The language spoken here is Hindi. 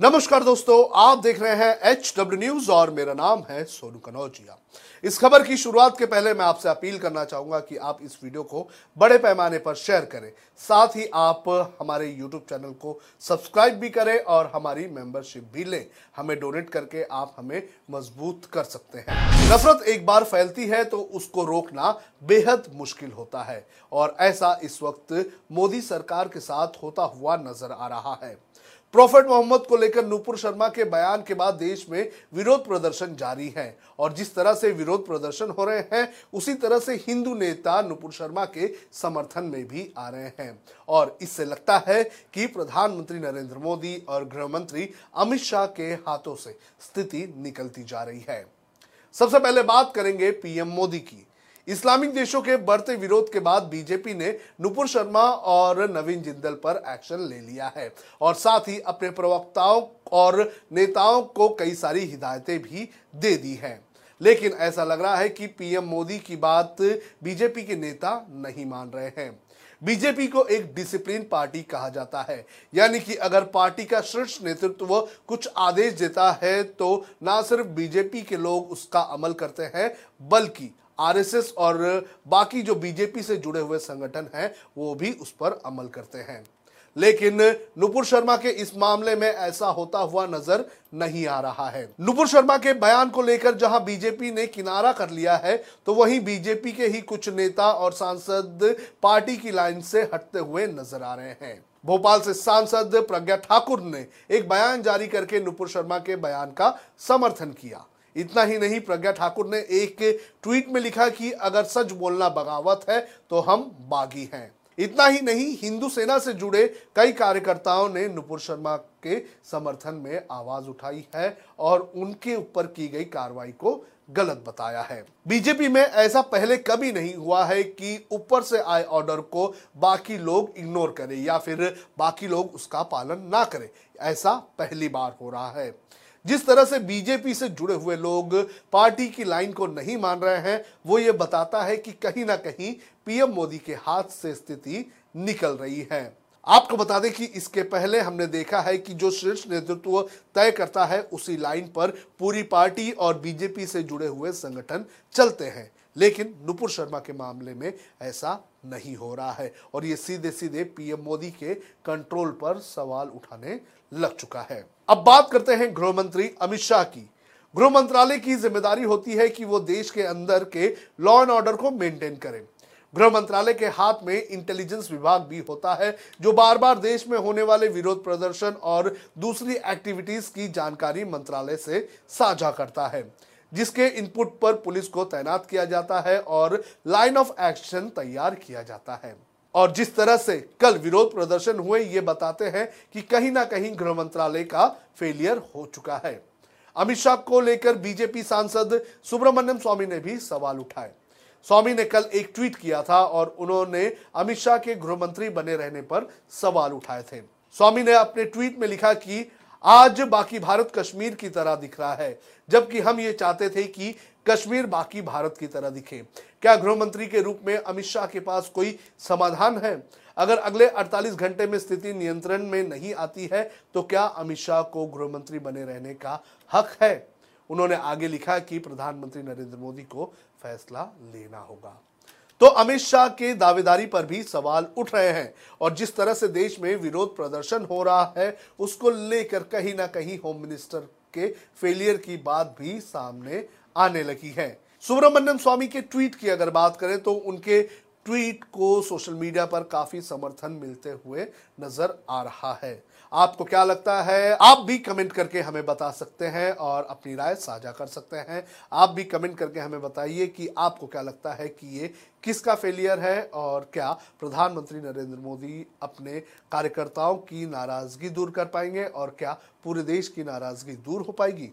नमस्कार दोस्तों, आप देख रहे हैं HW न्यूज और मेरा नाम है सोनू कनौजिया। इस खबर की शुरुआत के पहले मैं आपसे अपील करना चाहूंगा कि आप इस वीडियो को बड़े पैमाने पर शेयर करें, साथ ही आप हमारे YouTube चैनल को सब्सक्राइब भी करें और हमारी मेंबरशिप भी लें। हमें डोनेट करके आप हमें मजबूत कर सकते हैं। नफरत एक बार फैलती है तो उसको रोकना बेहद मुश्किल होता है और ऐसा इस वक्त मोदी सरकार के साथ होता हुआ नजर आ रहा है। प्रॉफिट मोहम्मद को लेकर नुपुर शर्मा के बयान के बाद देश में विरोध प्रदर्शन जारी है और जिस तरह से विरोध प्रदर्शन हो रहे हैं उसी तरह से हिंदू नेता नुपुर शर्मा के समर्थन में भी आ रहे हैं और इससे लगता है कि प्रधानमंत्री नरेंद्र मोदी और गृह मंत्री अमित शाह के हाथों से स्थिति निकलती जा रही है। सबसे पहले बात करेंगे PM मोदी की। इस्लामिक देशों के बढ़ते विरोध के बाद बीजेपी ने नुपुर शर्मा और नवीन जिंदल पर एक्शन ले लिया है और साथ ही अपने प्रवक्ताओं और नेताओं को कई सारी हिदायतें भी दे दी हैं, लेकिन ऐसा लग रहा है कि PM मोदी की बात बीजेपी के नेता नहीं मान रहे हैं। बीजेपी को एक डिसिप्लिन पार्टी कहा जाता है, यानी कि अगर पार्टी का शीर्ष नेतृत्व कुछ आदेश देता है तो ना सिर्फ बीजेपी के लोग उसका अमल करते हैं बल्कि RSS और बाकी जो बीजेपी से जुड़े हुए संगठन हैं वो भी उस पर अमल करते हैं। लेकिन नुपुर शर्मा के इस मामले में ऐसा होता हुआ नजर नहीं आ रहा है। नुपुर शर्मा के बयान को लेकर जहां बीजेपी ने किनारा कर लिया है तो वहीं बीजेपी के ही कुछ नेता और सांसद पार्टी की लाइन से हटते हुए नजर आ रहे हैं। भोपाल से सांसद प्रज्ञा ठाकुर ने एक बयान जारी करके नुपुर शर्मा के बयान का समर्थन किया। इतना ही नहीं, प्रज्ञा ठाकुर ने एक ट्वीट में लिखा कि अगर सच बोलना बगावत है तो हम बागी हैं। इतना ही नहीं, हिंदू सेना से जुड़े कई कार्यकर्ताओं ने नुपुर शर्मा के समर्थन में आवाज उठाई है और उनके ऊपर की गई कार्रवाई को गलत बताया है। बीजेपी में ऐसा पहले कभी नहीं हुआ है कि ऊपर से आए ऑर्डर को बाकी लोग इग्नोर करें या फिर बाकी लोग उसका पालन ना करें, ऐसा पहली बार हो रहा है। जिस तरह से बीजेपी से जुड़े हुए लोग पार्टी की लाइन को नहीं मान रहे हैं वो ये बताता है कि कहीं ना कहीं PM मोदी के हाथ से स्थिति निकल रही है। आपको बता दें कि इसके पहले हमने देखा है कि जो शीर्ष नेतृत्व तय करता है उसी लाइन पर पूरी पार्टी और बीजेपी से जुड़े हुए संगठन चलते हैं, लेकिन नुपुर शर्मा के मामले में ऐसा नहीं हो रहा है और ये सीधे सीधे PM मोदी के कंट्रोल पर सवाल उठाने लग चुका है। अब बात करते हैं गृह मंत्री अमित शाह की। गृह मंत्रालय की जिम्मेदारी होती है कि वो देश के अंदर के लॉ एंड ऑर्डर को मेंटेन करें। गृह मंत्रालय के हाथ में इंटेलिजेंस विभाग भी होता है जो बार बार देश में होने वाले विरोध प्रदर्शन और दूसरी एक्टिविटीज की जानकारी मंत्रालय से साझा करता है, जिसके इनपुट पर पुलिस को तैनात किया जाता है और लाइन ऑफ एक्शन तैयार किया जाता है। और जिस तरह से कल विरोध प्रदर्शन हुए ये बताते हैं कि कहीं ना कहीं गृह मंत्रालय का फेलियर हो चुका है। अमित शाह को लेकर बीजेपी सांसद सुब्रमण्यम स्वामी ने भी सवाल उठाए। स्वामी ने कल एक ट्वीट किया था और उन्होंने अमित शाह के गृह मंत्री बने रहने पर सवाल उठाए थे। स्वामी ने अपने ट्वीट में लिखा कि आज बाकी भारत कश्मीर की तरह दिख रहा है, जबकि हम ये चाहते थे कि कश्मीर बाकी भारत की तरह दिखे। क्या गृह मंत्री के रूप में अमित शाह के पास कोई समाधान है? अगर अगले 48 घंटे में स्थिति नियंत्रण में नहीं आती है तो क्या अमित शाह को गृह मंत्री बने रहने का हक है? उन्होंने आगे लिखा कि प्रधानमंत्री नरेंद्र मोदी को फैसला लेना होगा। तो अमित शाह के दावेदारी पर भी सवाल उठ रहे हैं और जिस तरह से देश में विरोध प्रदर्शन हो रहा है उसको लेकर कहीं ना कहीं होम मिनिस्टर के फेलियर की बात भी सामने आने लगी है। सुब्रमण्यम स्वामी के ट्वीट की अगर बात करें तो उनके ट्वीट को सोशल मीडिया पर काफी समर्थन मिलते हुए नजर आ रहा है। आपको क्या लगता है? आप भी कमेंट करके हमें बता सकते हैं और अपनी राय साझा कर सकते हैं। आप भी कमेंट करके हमें बताइए कि आपको क्या लगता है कि ये किसका फेलियर है और क्या प्रधानमंत्री नरेंद्र मोदी अपने कार्यकर्ताओं की नाराजगी दूर कर पाएंगे और क्या पूरे देश की नाराजगी दूर हो पाएगी?